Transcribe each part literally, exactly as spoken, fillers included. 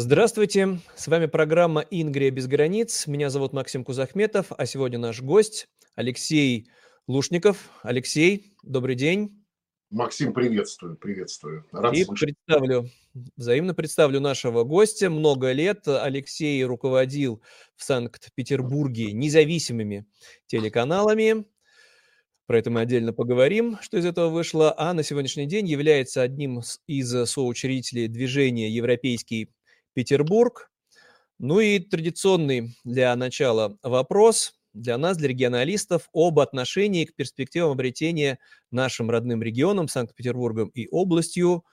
Здравствуйте, с вами программа «Ингрия без границ». Меня зовут Максим Кузахметов, а сегодня наш гость Алексей Лушников. Алексей, добрый день. Максим, приветствую, приветствую. Рад и слышать. Представлю, взаимно представлю нашего гостя. Много лет Алексей руководил в Санкт-Петербурге независимыми телеканалами. Про это мы отдельно поговорим, что из этого вышло. А на сегодняшний день является одним из соучредителей движения «Европейский Петербург». Ну и традиционный для начала вопрос для нас, для регионалистов, об отношении к перспективам обретения нашим родным регионом, Санкт-Петербургом и областью,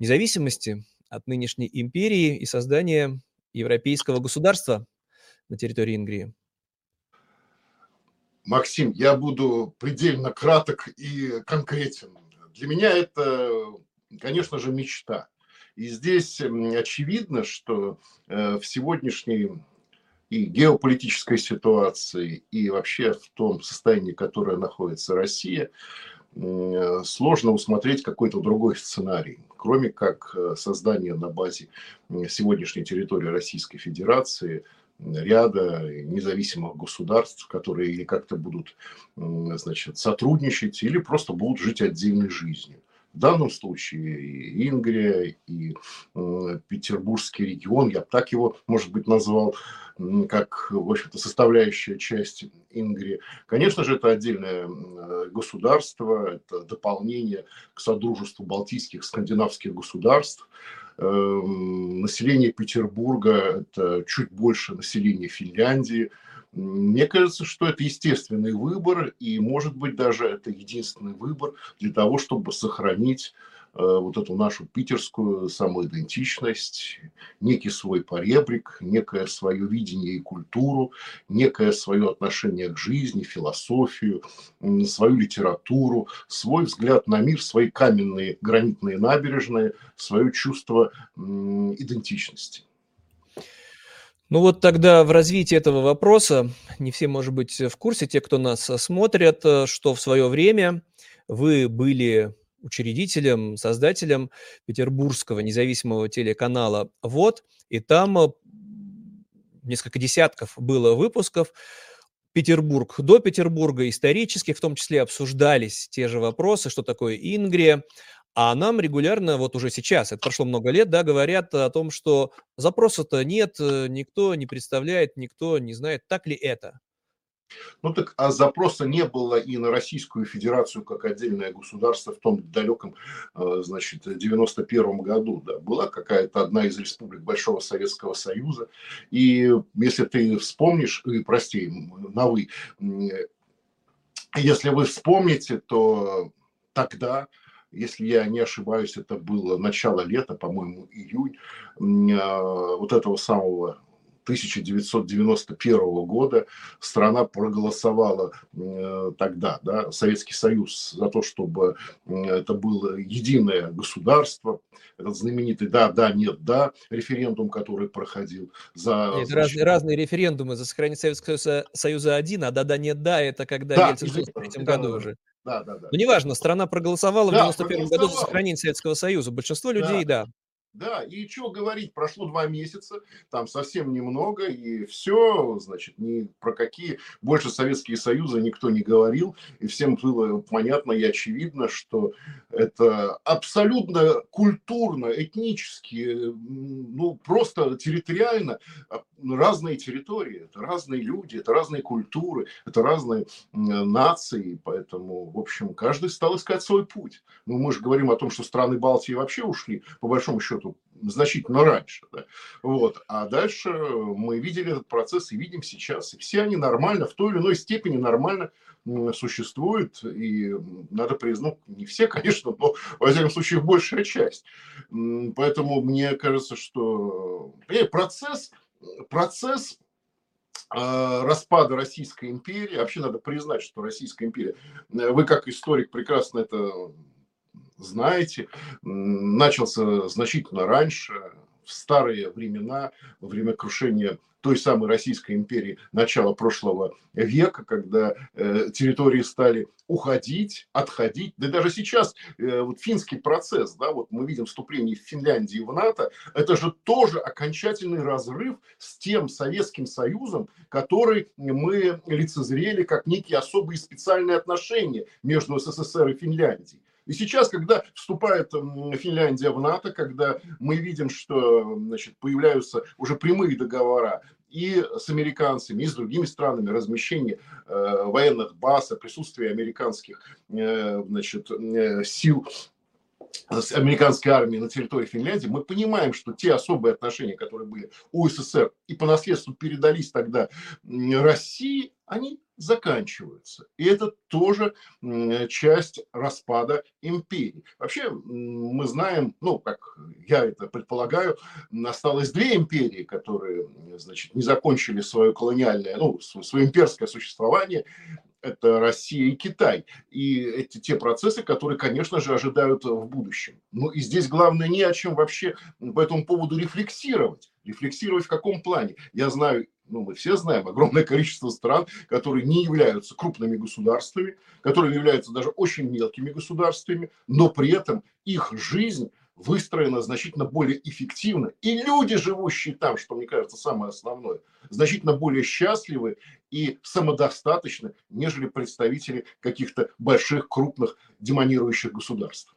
независимости от нынешней империи и создания европейского государства на территории Ингрии. Максим, я буду предельно краток и конкретен. Для меня это, конечно же, мечта. И здесь очевидно, что в сегодняшней и геополитической ситуации, и вообще в том состоянии, в котором находится Россия, сложно усмотреть какой-то другой сценарий, кроме как создание на базе сегодняшней территории Российской Федерации ряда независимых государств, которые или как-то будут, значит, сотрудничать, или просто будут жить отдельной жизнью. В данном случае и Ингрия, и э, Петербургский регион, я бы так его, может быть, назвал, как, в общем-то, составляющая часть Ингрии. Конечно же, это отдельное государство, это дополнение к содружеству балтийских, скандинавских государств. Э, население Петербурга – это чуть больше населения Финляндии. Мне кажется, что это естественный выбор, и, может быть, даже это единственный выбор для того, чтобы сохранить э, вот эту нашу питерскую самоидентичность, некий свой поребрик, некое свое видение и культуру, некое свое отношение к жизни, философию, э, свою литературу, свой взгляд на мир, свои каменные гранитные набережные, свое чувство э, идентичности. Ну вот тогда в развитии этого вопроса, не все, может быть, в курсе, те, кто нас смотрят, что в свое время вы были учредителем, создателем петербургского независимого телеканала «ВОТ!», и там несколько десятков было выпусков «Петербург до Петербурга», исторических, в том числе обсуждались те же вопросы, что такое Ингрия. А нам регулярно, вот уже сейчас, это прошло много лет, да, говорят о том, что запроса-то нет, никто не представляет, никто не знает, так ли это. Ну так, а запроса не было и на Российскую Федерацию как отдельное государство в том далеком, значит, девяносто первом году. Да, была какая-то одна из республик Большого Советского Союза. И если ты вспомнишь, и, прости, на вы, если вы вспомните, то тогда... Если я не ошибаюсь, это было начало лета, по-моему, июнь, вот этого самого тысяча девятьсот девяносто первого года страна проголосовала тогда, да, Советский Союз, за то, чтобы это было единое государство, этот знаменитый «да, да, нет, да» референдум, который проходил. За... Нет, разные, разные референдумы за сохранение Советского Союза один, а «да, да, нет, да» это когда да, Ельцин в тысяча девятьсот девяносто третьем году да, уже. Да, да, да. Но неважно, страна проголосовала да, в девяносто первом году за сохранение Советского Союза. Большинство людей, да. да. Да, и чего говорить, прошло два месяца, там совсем немного, и все, значит, ни про какие больше Советские Союзы никто не говорил, и всем было понятно и очевидно, что это абсолютно культурно, этнически, ну, просто территориально разные территории, это разные люди, это разные культуры, это разные нации, поэтому, в общем, каждый стал искать свой путь. Ну, мы же говорим о том, что страны Балтии вообще ушли, по большому счету, значительно раньше. Да? Вот. А дальше мы видели этот процесс и видим сейчас. И все они нормально, в той или иной степени нормально существуют. И надо признать, не все, конечно, но, во всяком случае, большая часть. Поэтому мне кажется, что процесс, процесс распада Российской империи, вообще надо признать, что Российская империя, вы как историк прекрасно это знаете, начался значительно раньше, в в старые времена, во время крушения той самой Российской империи начала прошлого века, когда э, территории стали уходить, отходить. Да даже сейчас э, вот финский процесс, да, вот мы видим вступление Финляндии в НАТО, это же тоже окончательный разрыв с тем Советским Союзом, который мы лицезрели как некие особые специальные отношения между СССР и Финляндией. И сейчас, когда вступает Финляндия в НАТО, когда мы видим, что, значит, появляются уже прямые договора и с американцами, и с другими странами, размещение э, военных баз, присутствие американских э, значит, э, сил, американской армии на территории Финляндии, мы понимаем, что те особые отношения, которые были у СССР и по наследству передались тогда России, они заканчиваются. И это тоже часть распада империи. Вообще, мы знаем, ну, как я это предполагаю, осталось две империи, которые, значит, не закончили свое колониальное, ну, свое имперское существование. Это Россия и Китай. И эти те процессы, которые, конечно же, ожидают в будущем. Ну и здесь главное не о чем вообще по этому поводу рефлексировать. Рефлексировать в каком плане? Я знаю, ну мы все знаем, огромное количество стран, которые не являются крупными государствами, которые являются даже очень мелкими государствами, но при этом их жизнь выстроена значительно более эффективно. И люди, живущие там, что, мне кажется, самое основное, значительно более счастливы и самодостаточны, нежели представители каких-то больших, крупных, доминирующих государств.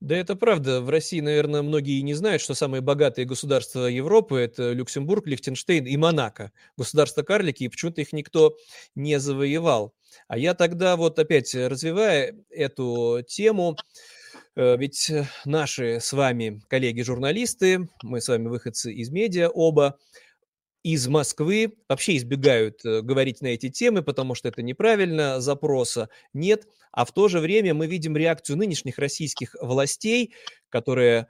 Да, это правда. В России, наверное, многие и не знают, что самые богатые государства Европы – это Люксембург, Лихтенштейн и Монако. Государства-карлики, и почему-то их никто не завоевал. А я тогда, вот опять развивая эту тему, ведь наши с вами коллеги-журналисты, мы с вами выходцы из медиа оба, из Москвы вообще избегают говорить на эти темы, потому что это неправильно, запроса нет. А в то же время мы видим реакцию нынешних российских властей, которые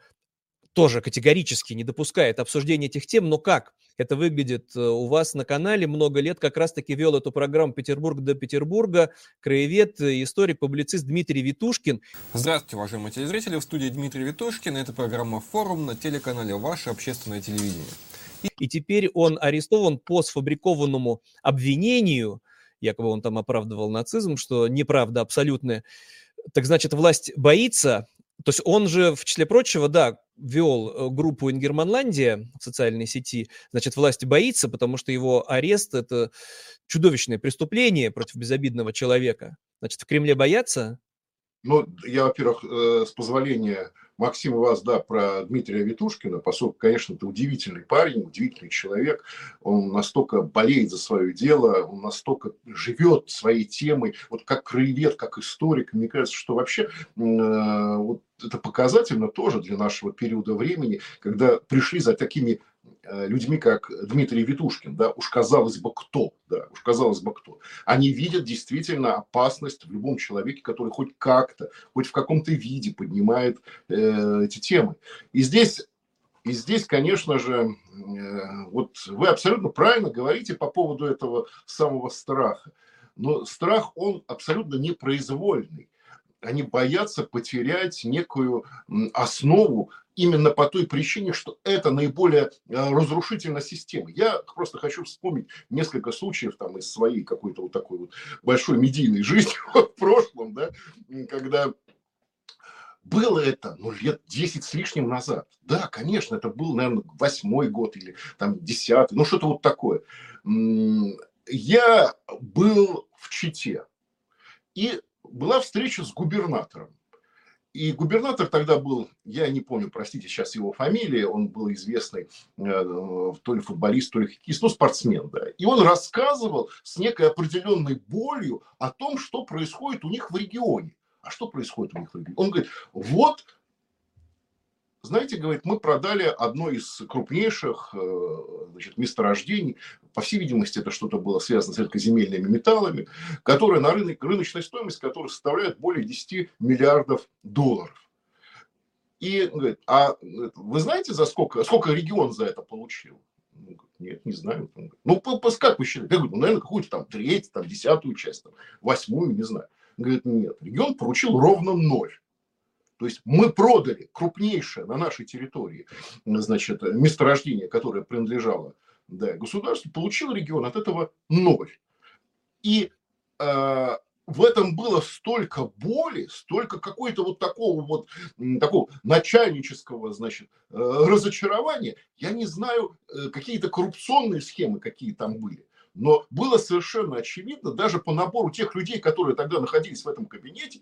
тоже категорически не допускают обсуждения этих тем. Но как это выглядит у вас на канале? Много лет как раз-таки вел эту программу «Петербург до Петербурга» краевед, историк-публицист Дмитрий Витушкин. Здравствуйте, уважаемые телезрители. В студии Дмитрий Витушкин. Это программа «Форум» на телеканале «Ваше общественное телевидение». И теперь он арестован по сфабрикованному обвинению, якобы он там оправдывал нацизм, что неправда абсолютная. Так значит, власть боится. То есть он же, в числе прочего, да, вел группу «Ингерманландия» в социальной сети. Значит, власть боится, потому что его арест – это чудовищное преступление против безобидного человека. Значит, в Кремле боятся? Ну, я, во-первых, с позволения Максима вас, да, про Дмитрия Витушкина, поскольку, конечно, это удивительный парень, удивительный человек. Он настолько болеет за свое дело, он настолько живет своей темой, вот как краевед, как историк. Мне кажется, что вообще э, вот это показательно тоже для нашего периода времени, когда пришли за такими людьми, как Дмитрий Витушкин, да, уж казалось бы, кто, да, уж казалось бы, кто. Они видят действительно опасность в любом человеке, который хоть как-то, хоть в каком-то виде поднимает э, эти темы. И здесь, и здесь, конечно же, э, вот вы абсолютно правильно говорите по поводу этого самого страха. Но страх, он абсолютно непроизвольный. Они боятся потерять некую основу именно по той причине, что это наиболее разрушительная система. Я просто хочу вспомнить несколько случаев там, из своей какой-то вот такой вот большой медийной жизни в прошлом, да, когда было это ну, лет десять с лишним назад. Да, конечно, это был, наверное, восьмой год или там десятый, ну что-то вот такое. Я был в Чите и была встреча с губернатором. И губернатор тогда был, я не помню, простите, сейчас его фамилия, он был известный то ли футболист, то ли хоккеист, ну, спортсмен, да. И он рассказывал с некой определенной болью о том, что происходит у них в регионе. А что происходит у них в регионе? Он говорит, вот, знаете, говорит, мы продали одно из крупнейших, значит, месторождений, по всей видимости, это что-то было связано с редкоземельными металлами, которые на рынок, рыночной стоимости, которая составляет более десять миллиардов долларов. И говорит, а вы знаете, за сколько, сколько регион за это получил? Он говорит, нет, не знаю. Он говорит, ну, по, по, как вы считаете? Я говорю, ну, наверное, какую-то там треть, там, десятую часть, там, восьмую, не знаю. Он говорит, нет, регион поручил ровно ноль. То есть мы продали крупнейшее на нашей территории, значит, месторождение, которое принадлежало, да, государству, получил регион от этого ноль. И э, в этом было столько боли, столько какой-то вот такого вот такого начальнического, значит, э, разочарования. Я не знаю, э, какие-то коррупционные схемы, какие там были. Но было совершенно очевидно, даже по набору тех людей, которые тогда находились в этом кабинете,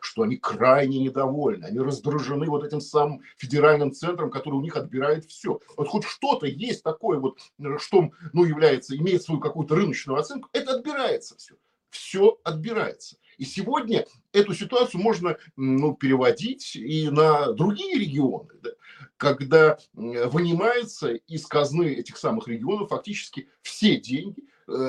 что они крайне недовольны, они раздражены вот этим самым федеральным центром, который у них отбирает все. Вот хоть что-то есть такое, вот, что, ну, является, имеет свою какую-то рыночную оценку, это отбирается все. Все отбирается. И сегодня эту ситуацию можно, ну, переводить и на другие регионы, да, когда вынимается из казны этих самых регионов фактически все деньги,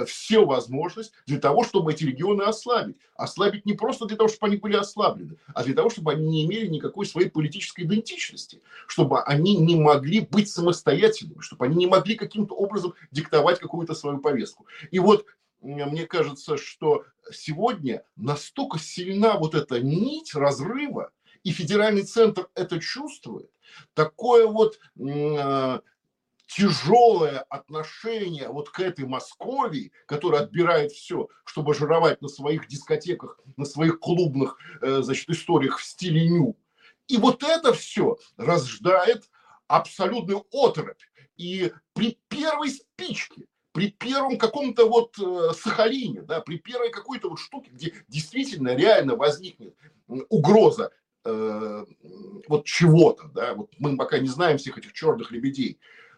все возможности для того, чтобы эти регионы ослабить. Ослабить не просто для того, чтобы они были ослаблены, а для того, чтобы они не имели никакой своей политической идентичности, чтобы они не могли быть самостоятельными, чтобы они не могли каким-то образом диктовать какую-то свою повестку. И вот мне кажется, что сегодня настолько сильна вот эта нить разрыва, и федеральный центр это чувствует, такое вот э, тяжелое отношение вот к этой Московии, которая отбирает все, чтобы жировать на своих дискотеках, на своих клубных, э, значит, историях в стиле ню. И вот это все рождает абсолютную оторопь. И при первой спичке, при первом каком-то вот Сахалине, да, при первой какой-то вот штуке, где действительно реально возникнет угроза э, вот чего-то, да, вот мы пока не знаем всех этих черных лебедей,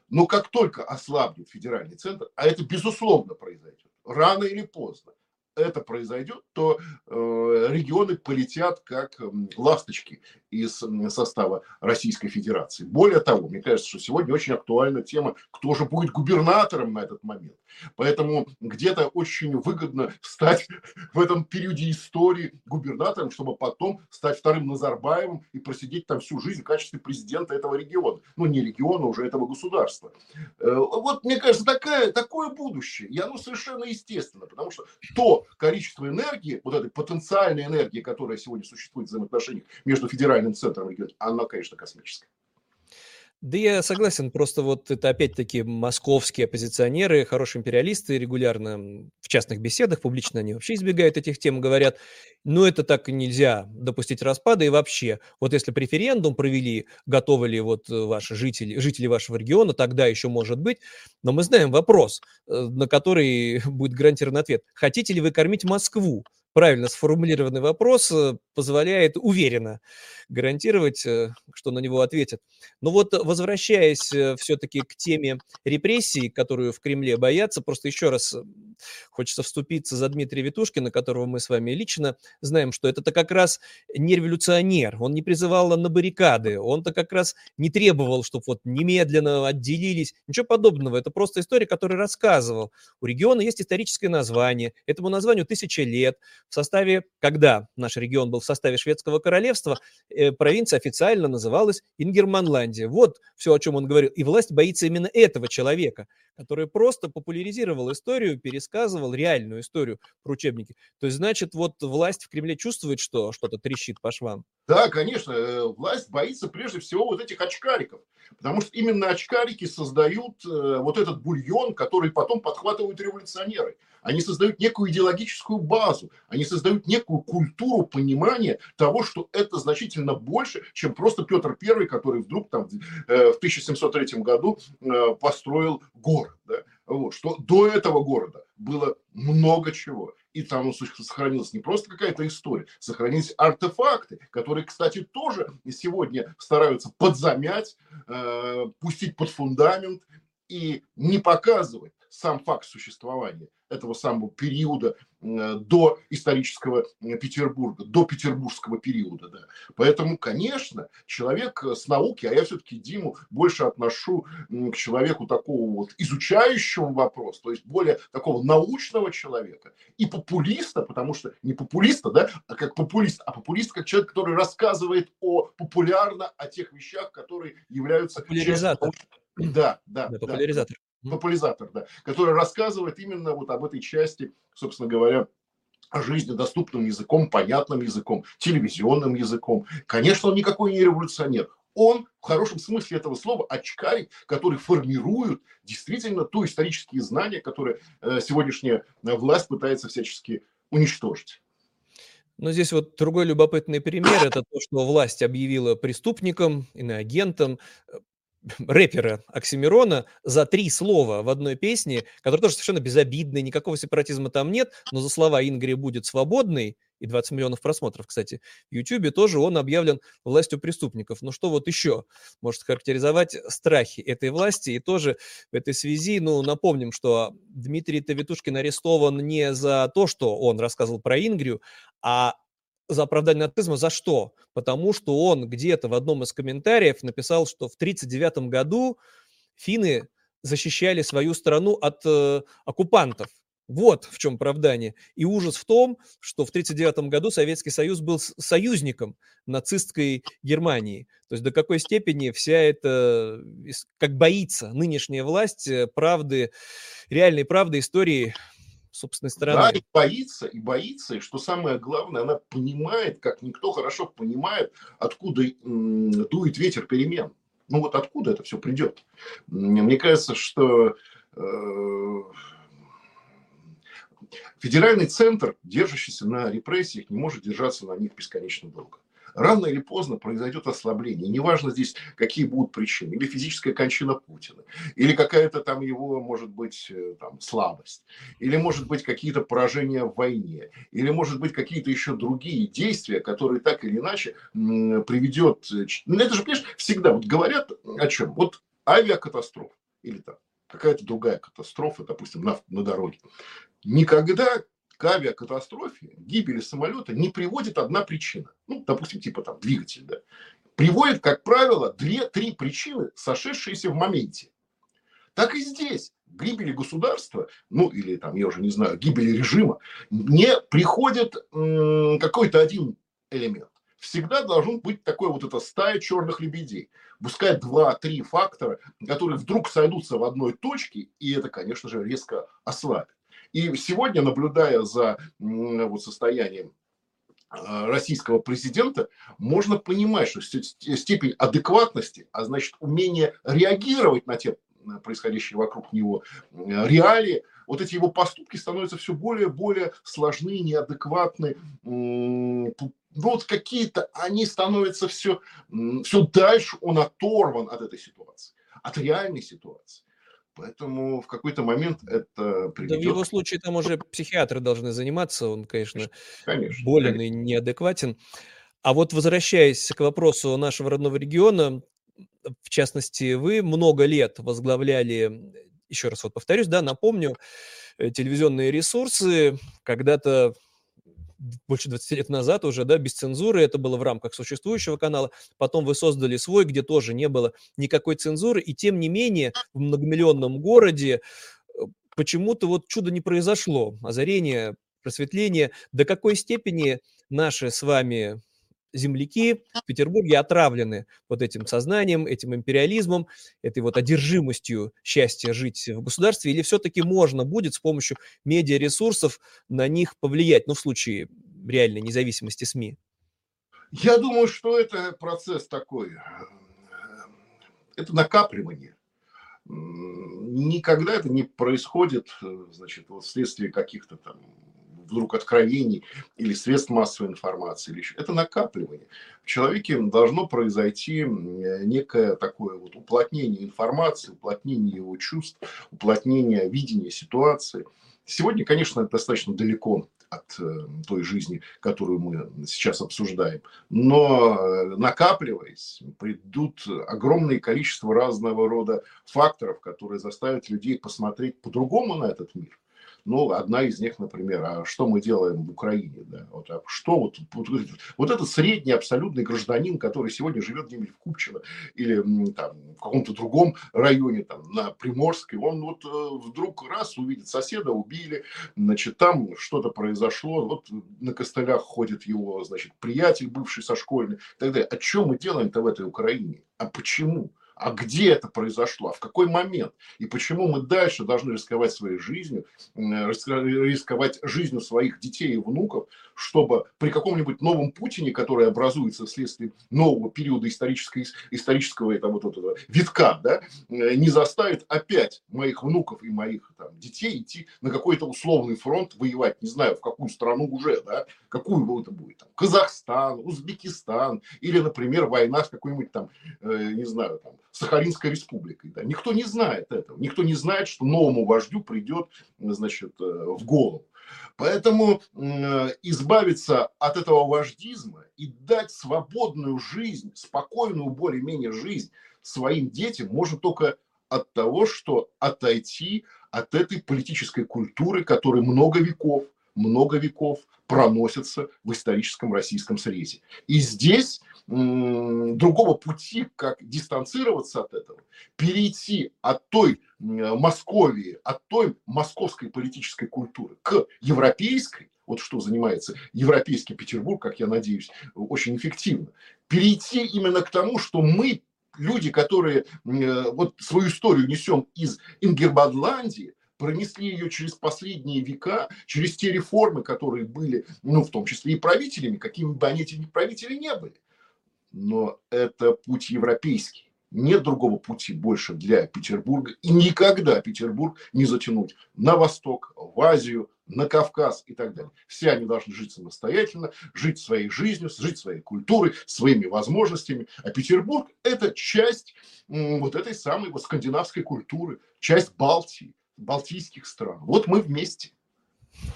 но как только ослабнет федеральный центр, а это безусловно произойдет, рано или поздно это произойдет, то э, регионы полетят как э, ласточки из э, состава Российской Федерации. Более того, мне кажется, что сегодня очень актуальна тема, кто же будет губернатором на этот момент. Поэтому где-то очень выгодно стать в этом периоде истории губернатором, чтобы потом стать вторым Назарбаевым и просидеть там всю жизнь в качестве президента этого региона. Ну, не региона, уже этого государства. Э, вот, мне кажется, такая, такое будущее. И оно совершенно естественно, потому что то количество энергии, вот этой потенциальной энергии, которая сегодня существует в взаимоотношениях между федеральным центром и регионом, она, конечно, космическая. Да, я согласен, просто вот это опять-таки московские оппозиционеры, хорошие империалисты, регулярно в частных беседах, публично они вообще избегают этих тем, говорят, ну это так нельзя, допустить распада и вообще, вот если бы референдум провели, готовы ли вот ваши жители, жители вашего региона, тогда еще может быть, но мы знаем вопрос, на который будет гарантирован ответ, хотите ли вы кормить Москву? Правильно сформулированный вопрос позволяет уверенно гарантировать, что на него ответят. Но вот возвращаясь все-таки к теме репрессий, которую в Кремле боятся, просто еще раз хочется вступиться за Дмитрия Витушкина, которого мы с вами лично знаем, что это-то как раз не революционер, он не призывал на баррикады, он-то как раз не требовал, чтобы вот немедленно отделились, ничего подобного, это просто история, которую рассказывал. У региона есть историческое название, этому названию тысяча лет. В составе, когда наш регион был в составе Шведского королевства, э, провинция официально называлась Ингерманландия. Вот все, о чем он говорил. И власть боится именно этого человека, который просто популяризировал историю, пересказывал реальную историю про учебники. То есть, значит, вот власть в Кремле чувствует, что что-то трещит по швам. Да, конечно, власть боится прежде всего вот этих очкариков, потому что именно очкарики создают вот этот бульон, который потом подхватывают революционеры. Они создают некую идеологическую базу, они создают некую культуру понимания того, что это значительно больше, чем просто Петр Первый, который вдруг там в тысяча семьсот третьем году построил город. Да? Вот, что до этого города было много чего. И там сохранилась не просто какая-то история, сохранились артефакты, которые, кстати, тоже сегодня стараются подзамять, э, пустить под фундамент и не показывать сам факт существования этого самого периода э, до исторического Петербурга, до петербургского периода. Да. Поэтому, конечно, человек с науки, а я все-таки Диму больше отношу к человеку такого вот изучающего вопрос, то есть более такого научного человека и популиста, потому что не популиста, да, а как популист, а популист как человек, который рассказывает о, популярно о тех вещах, которые являются... Популяризатор. Частью... Да, да, да. Популяризатор. Да. Популяризатор, да, который рассказывает именно вот об этой части, собственно говоря, жизнедоступным языком, понятным языком, телевизионным языком. Конечно, он никакой не революционер. Он, в хорошем смысле этого слова, очкарь, который формирует действительно то исторические знания, которые сегодняшняя власть пытается всячески уничтожить. Но здесь вот другой любопытный пример – это то, что власть объявила преступником, иноагентом рэпера Оксимирона за три слова в одной песне, которые тоже совершенно безобидны, никакого сепаратизма там нет, но за слова «Ингрия будет свободной» и двадцать миллионов просмотров, кстати, в Ютьюбе тоже он объявлен властью преступников. Но что вот еще может характеризовать страхи этой власти? И тоже в этой связи, ну, напомним, что Дмитрий Витушкин арестован не за то, что он рассказывал про Ингрию, а за оправдание нацизма. За что? Потому что он где-то в одном из комментариев написал, что в тысяча девятьсот тридцать девятом году финны защищали свою страну от э, оккупантов. Вот в чем оправдание. И ужас в том, что в тысяча девятьсот тридцать девятом году Советский Союз был союзником нацистской Германии. То есть до какой степени вся эта, как боится нынешняя власть, правды, реальной правды истории собственной стороны. Да, и боится, и боится, и что самое главное, она понимает, как никто хорошо понимает, откуда м- дует ветер перемен. Ну вот откуда это все придет? Мне кажется, что... Э- Федеральный центр, держащийся на репрессиях, не может держаться на них бесконечно долго. Рано или поздно произойдет ослабление. Неважно здесь, какие будут причины. Или физическая кончина Путина. Или какая-то там его, может быть, там, слабость. Или, может быть, какие-то поражения в войне. Или, может быть, какие-то еще другие действия, которые так или иначе м- приведет... Ну, это же, понимаешь, всегда вот говорят о чем? Вот авиакатастрофа. Или там какая-то другая катастрофа, допустим, на, на дороге. Никогда к авиакатастрофе, гибели самолета не приводит одна причина. Ну, допустим, типа там двигатель, да. Приводит, как правило, две-три причины, сошедшиеся в моменте. Так и здесь. Гибели государства, ну, или там, я уже не знаю, гибели режима, не приходит м- какой-то один элемент. Всегда должен быть такой вот эта стая черных лебедей. Пускай два-три фактора, которые вдруг сойдутся в одной точке, и это, конечно же, резко ослабит. И сегодня, наблюдая за вот, состоянием российского президента, можно понимать, что степень адекватности, а значит умение реагировать на те происходящие вокруг него реалии, вот эти его поступки становятся все более и более сложны, неадекватны. Вот какие-то они становятся все, все дальше, он оторван от этой ситуации, от реальной ситуации. Поэтому в какой-то момент это приведет... Да в его случае там уже психиатры должны заниматься, он, конечно, конечно болен конечно. И неадекватен. А вот возвращаясь к вопросу нашего родного региона, в частности, вы много лет возглавляли, еще раз вот повторюсь, да, напомню, телевизионные ресурсы, когда-то больше двадцати лет назад уже, да, без цензуры, это было в рамках существующего канала, потом вы создали свой, где тоже не было никакой цензуры, и тем не менее в многомиллионном городе почему-то вот чудо не произошло, озарение, просветление. До какой степени наши с вами земляки в Петербурге отравлены вот этим сознанием, этим империализмом, этой вот одержимостью счастья жить в государстве, или все-таки можно будет с помощью медиаресурсов на них повлиять, ну, в случае реальной независимости СМИ? Я думаю, что это процесс такой, это накапливание. Никогда это не происходит, значит, вот вследствие каких-то там вдруг откровений или средств массовой информации. Или еще. Это накапливание. В человеке должно произойти некое такое вот уплотнение информации, уплотнение его чувств, уплотнение видения ситуации. Сегодня, конечно, это достаточно далеко от той жизни, которую мы сейчас обсуждаем. Но накапливаясь, придут огромное количество разного рода факторов, которые заставят людей посмотреть по-другому на этот мир. Ну, одна из них, например, а что мы делаем в Украине? Да? Вот, а что вот, вот, вот этот средний абсолютный гражданин, который сегодня живет где-нибудь в Купчино или там, в каком-то другом районе, там, на Приморской, он вот вдруг раз увидит соседа, убили, значит, там что-то произошло, вот на костылях ходит его, значит, приятель бывший со школьной и так далее. А что мы делаем-то в этой Украине? А почему? а где это произошло, а в какой момент, и почему мы дальше должны рисковать своей жизнью, рисковать жизнью своих детей и внуков, чтобы при каком-нибудь новом Путине, который образуется вследствие нового периода исторического, исторического там, вот этого витка, да, не заставит опять моих внуков и моих там, детей идти на какой-то условный фронт воевать, не знаю, в какую страну уже, да, какую это будет, там, Казахстан, Узбекистан, или, например, война с какой-нибудь там, э, не знаю, там, Сахалинской республикой. Да. Никто не знает этого, никто не знает, что новому вождю придет, значит, э, в голову. Поэтому э, избавиться от этого вождизма и дать свободную жизнь, спокойную более-менее жизнь своим детям можно только от того, что отойти от этой политической культуры, которая много веков, много веков проносится в историческом Российском срезе. И здесь м, другого пути, как дистанцироваться от этого, перейти от той м, Московии, от той московской политической культуры к европейской, вот что занимается Европейский Петербург, как я надеюсь, очень эффективно, перейти именно к тому, что мы, люди, которые э, вот свою историю несем из Ингерманландии, пронесли ее через последние века, через те реформы, которые были, ну, в том числе и правителями, какими бы они эти правители не были. Но это путь европейский. Нет другого пути больше для Петербурга. И никогда Петербург не затянуть на восток, в Азию, на Кавказ и так далее. Все они должны жить самостоятельно, жить своей жизнью, жить своей культурой, своими возможностями. А Петербург – это часть м, вот этой самой вот скандинавской культуры, часть Балтии, балтийских стран. Вот мы вместе.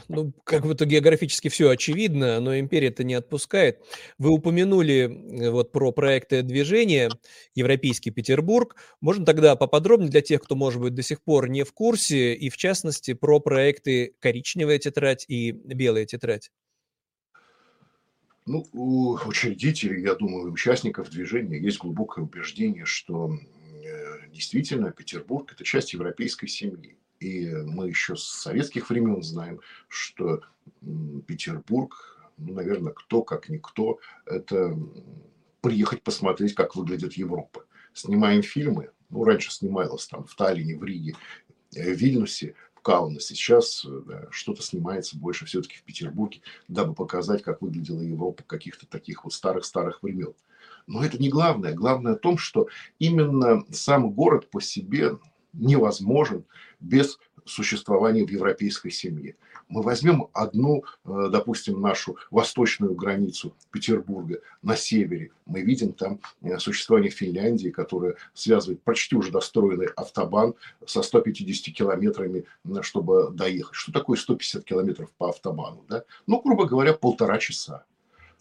Ну, как будто географически все очевидно, но империя это не отпускает. Вы упомянули вот про проекты движения «Европейский Петербург». Можно тогда поподробнее для тех, кто, может быть, до сих пор не в курсе, и в частности про проекты «Коричневая тетрадь» и «Белая тетрадь». Ну, у учредителей, я думаю, участников движения есть глубокое убеждение, что действительно Петербург – это часть европейской семьи. И мы еще с советских времен знаем, что Петербург, ну, наверное, кто как никто, это приехать посмотреть, как выглядит Европа. Снимаем фильмы, ну, раньше снималось там в Таллине, в Риге, в Вильнюсе, в Каунасе. Сейчас да, что-то снимается больше все-таки в Петербурге, дабы показать, как выглядела Европа каких-то таких вот старых-старых времен. Но это не главное. Главное о том, что именно сам город по себе невозможен без существования в европейской семье. Мы возьмем одну, допустим, нашу восточную границу Петербурга на севере. Мы видим там существование Финляндии, которая связывает почти уже достроенный автобан со ста пятьюдесятью километрами, чтобы доехать. Что такое сто пятьдесят километров по автобану? Да? Ну, грубо говоря, полтора часа.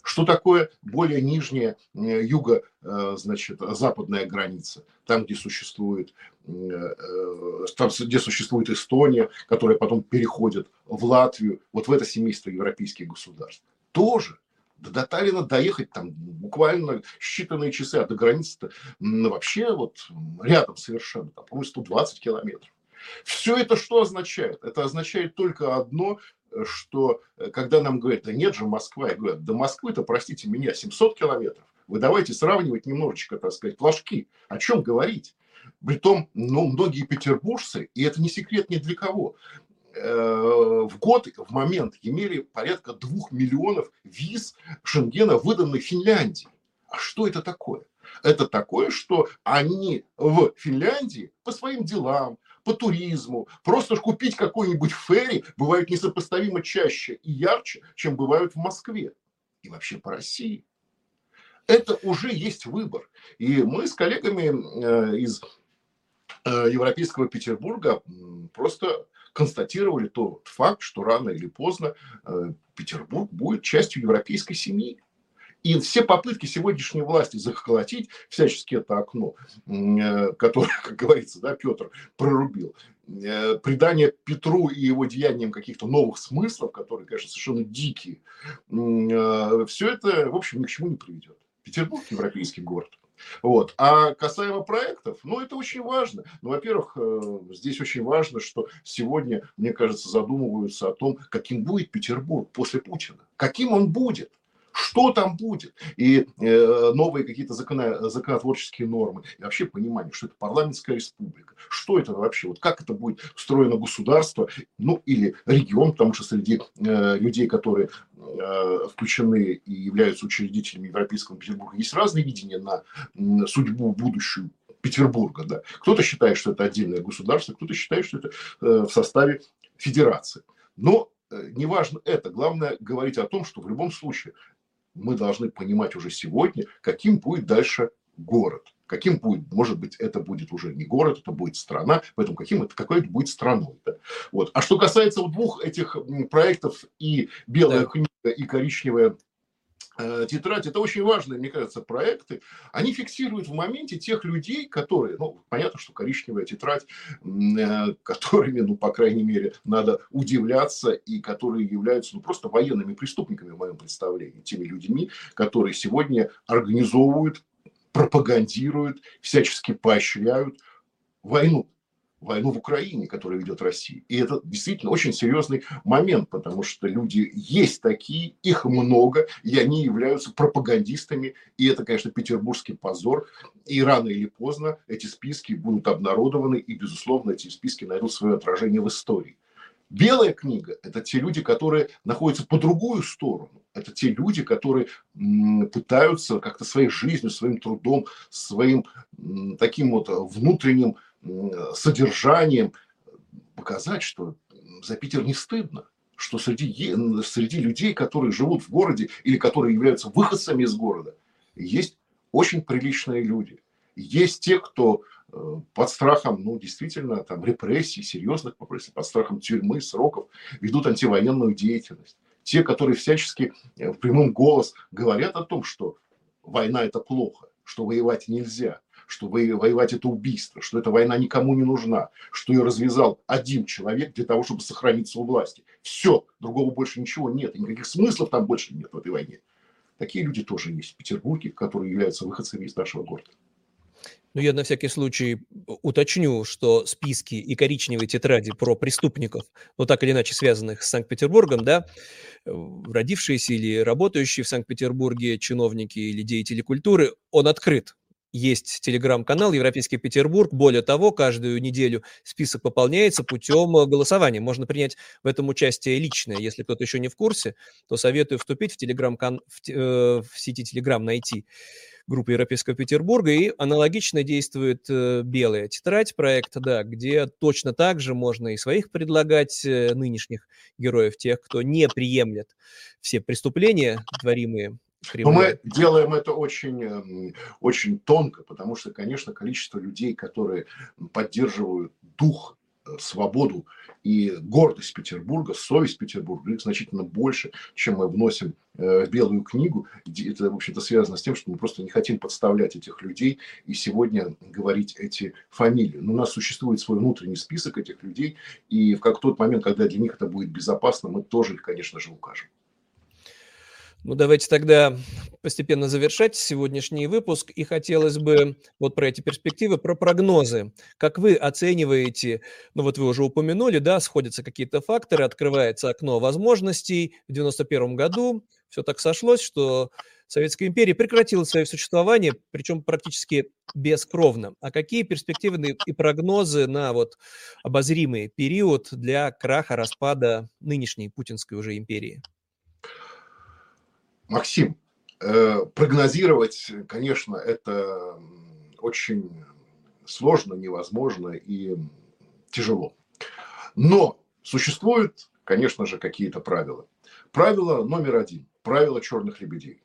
Что такое более нижняя юго-западная граница, там где, существует, там, где существует Эстония, которая потом переходит в Латвию, вот в это семейство европейских государств. Тоже до Таллина доехать там буквально считанные часы, а до границы-то ну, вообще вот рядом совершенно, там, по-моему, сто двадцать километров. Все это что означает? Это означает только одно, что когда нам говорят, да нет же Москва, я говорю, до Москвы-то, простите меня, семьсот километров. Вы давайте сравнивать немножечко, так сказать, плашки. О чем говорить? Притом, ну, многие петербуржцы, и это не секрет ни для кого, в год, в момент имели порядка двух миллионов виз Шенгена, выданных Финляндии. А что это такое? Это такое, что они в Финляндии по своим делам, по туризму, просто купить какой-нибудь ферри бывает несопоставимо чаще и ярче, чем бывают в Москве и вообще по России. Это уже есть выбор. И мы с коллегами из Европейского Петербурга просто констатировали тот факт, что рано или поздно Петербург будет частью европейской семьи. И все попытки сегодняшней власти заколотить всячески это окно, которое, как говорится, да, Петр прорубил, придание Петру и его деяниям каких-то новых смыслов, которые, конечно, совершенно дикие, все это, в общем, ни к чему не приведет. Петербург – европейский город. Вот. А касаемо проектов, ну, это очень важно. Ну, во-первых, здесь очень важно, что сегодня, мне кажется, задумываются о том, каким будет Петербург после Путина. Каким он будет? что там будет, и э, новые какие-то закона, законотворческие нормы, и вообще понимание, что это парламентская республика, что это вообще, вот как это будет устроено государство, ну или регион, потому что среди э, людей, которые э, включены и являются учредителями Европейского Петербурга, есть разные видения на э, судьбу будущую Петербурга, да. Кто-то считает, что это отдельное государство, кто-то считает, что это э, в составе федерации. Но э, неважно это, главное говорить о том, что в любом случае мы должны понимать уже сегодня, каким будет дальше город. Каким будет, может быть, это будет уже не город, это будет страна, поэтому каким это, какой это будет страной. Да? Вот. А что касается вот двух этих проектов, и белая книга, и коричневая тетрадь, это очень важные, мне кажется, проекты. Они фиксируют в моменте тех людей, которые, ну, понятно, что коричневая тетрадь, которыми, ну, по крайней мере, надо удивляться, и которые являются, ну, просто военными преступниками, в моем представлении, теми людьми, которые сегодня организовывают, пропагандируют, всячески поощряют войну. Войну в Украине, которую ведет Россия. И это действительно очень серьезный момент, потому что люди есть такие, их много, и они являются пропагандистами. И это, конечно, петербургский позор. И рано или поздно эти списки будут обнародованы, и, безусловно, эти списки найдут свое отражение в истории. Белая книга – это те люди, которые находятся по другую сторону. Это те люди, которые пытаются как-то своей жизнью, своим трудом, своим таким вот внутренним содержанием показать, что за Питер не стыдно, что среди, среди людей, которые живут в городе или которые являются выходцами из города, есть очень приличные люди. Есть те, кто под страхом, ну, действительно, там, репрессий, серьезных репрессий, под страхом тюрьмы, сроков, ведут антивоенную деятельность. Те, которые всячески в прямом голос говорят о том, что война – это плохо, что воевать нельзя, что воевать – это убийство, что эта война никому не нужна, что ее развязал один человек для того, чтобы сохраниться у власти. Все, другого больше ничего нет, никаких смыслов там больше нет в этой войне. Такие люди тоже есть в Петербурге, которые являются выходцами из нашего города. Ну, я на всякий случай уточню, что списки и коричневые тетради про преступников, ну, так или иначе связанных с Санкт-Петербургом, да, родившиеся или работающие в Санкт-Петербурге чиновники или деятели культуры, он открыт. Есть телеграм-канал «Европейский Петербург». Более того, каждую неделю список пополняется путем голосования. Можно принять в этом участие личное. Если кто-то еще не в курсе, то советую вступить в, телеграм, в, э, в сети Телеграм, найти группу Европейского Петербурга. И аналогично действует белая тетрадь проекта, да, где точно так же можно и своих предлагать, нынешних героев, тех, кто не приемлет все преступления, творимые. Но мы делаем это очень, очень тонко, потому что, конечно, количество людей, которые поддерживают дух, свободу и гордость Петербурга, совесть Петербурга, их значительно больше, чем мы вносим в белую книгу. Это, в общем-то, связано с тем, что мы просто не хотим подставлять этих людей и сегодня говорить эти фамилии. Но у нас существует свой внутренний список этих людей, и в тот момент, когда для них это будет безопасно, мы тоже их, конечно же, укажем. Ну, давайте тогда постепенно завершать сегодняшний выпуск. И хотелось бы вот про эти перспективы, про прогнозы. Как вы оцениваете, ну вот вы уже упомянули, да, сходятся какие-то факторы, открывается окно возможностей. В девяносто первом году все так сошлось, что Советская империя прекратила свое существование, причем практически бескровно. А какие перспективы и прогнозы на вот обозримый период для краха, распада нынешней путинской уже империи? Максим, прогнозировать, конечно, это очень сложно, невозможно и тяжело. Но существуют, конечно же, какие-то правила. Правило номер один. Правило черных лебедей.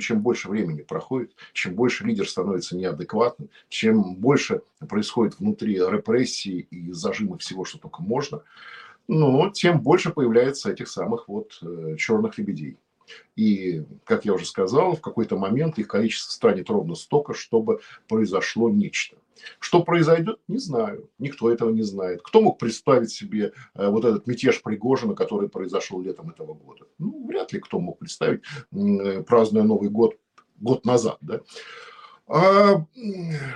Чем больше времени проходит, чем больше лидер становится неадекватным, чем больше происходит внутри репрессии и зажимы всего, что только можно, но тем больше появляется этих самых вот черных лебедей. И, как я уже сказал, в какой-то момент их количество станет ровно столько, чтобы произошло нечто. Что произойдет, не знаю. Никто этого не знает. Кто мог представить себе вот этот мятеж Пригожина, который произошел летом этого года? Ну, вряд ли кто мог представить, празднуя Новый год год назад. Да? А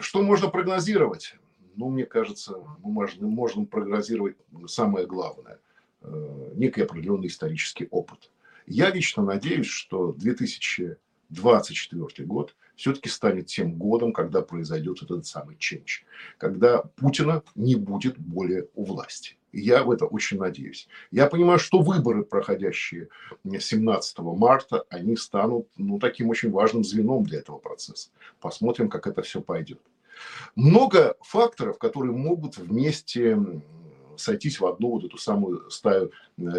что можно прогнозировать? Ну, мне кажется, мы можем прогнозировать самое главное – некий определенный исторический опыт. Я лично надеюсь, что две тысячи двадцать четвёртый год все-таки станет тем годом, когда произойдет этот самый change, когда Путина не будет более у власти. Я в это очень надеюсь. Я понимаю, что выборы, проходящие семнадцатого марта, они станут, ну, таким очень важным звеном для этого процесса. Посмотрим, как это все пойдет. Много факторов, которые могут вместе сойтись в одну вот эту самую стаю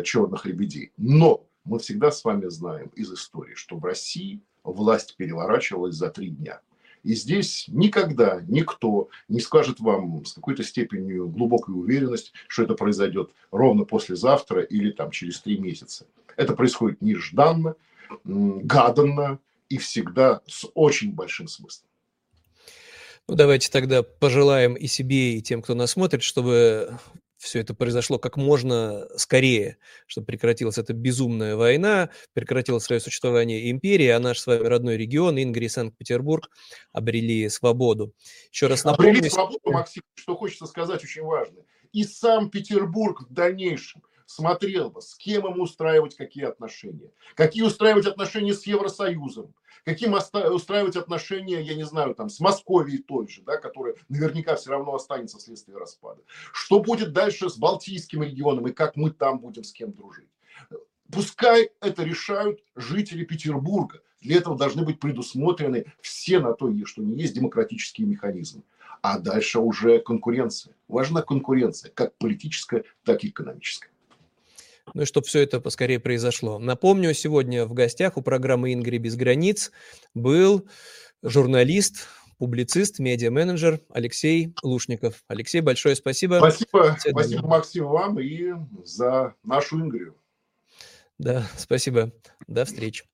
черных лебедей. Но мы всегда с вами знаем из истории, что в России власть переворачивалась за три дня. И здесь никогда никто не скажет вам с какой-то степенью глубокой уверенности, что это произойдет ровно послезавтра или там через три месяца. Это происходит нежданно, гаданно и всегда с очень большим смыслом. Ну, давайте тогда пожелаем и себе, и тем, кто нас смотрит, чтобы все это произошло как можно скорее, чтобы прекратилась эта безумная война, прекратилось свое существование империи, а наш с вами родной регион, Ингрия и Санкт-Петербург, обрели свободу. Еще раз напомню... Обрели свободу, Максим, что хочется сказать, очень важно. И сам Петербург в дальнейшем смотрел бы, с кем ему устраивать какие отношения. Какие устраивать отношения с Евросоюзом. Каким устраивать отношения, я не знаю, там, с Московией той же, да, которая наверняка все равно останется вследствие распада. Что будет дальше с Балтийским регионом и как мы там будем с кем дружить. Пускай это решают жители Петербурга. Для этого должны быть предусмотрены все на то, что не есть демократические механизмы. А дальше уже конкуренция. Важна конкуренция, как политическая, так и экономическая. Ну и чтобы все это поскорее произошло. Напомню, сегодня в гостях у программы «Ингрия без границ» был журналист, публицист, медиа-менеджер Алексей Лушников. Алексей, большое спасибо. Спасибо, спасибо, Максим, вам и за нашу Ингрию. Да, спасибо. До встречи.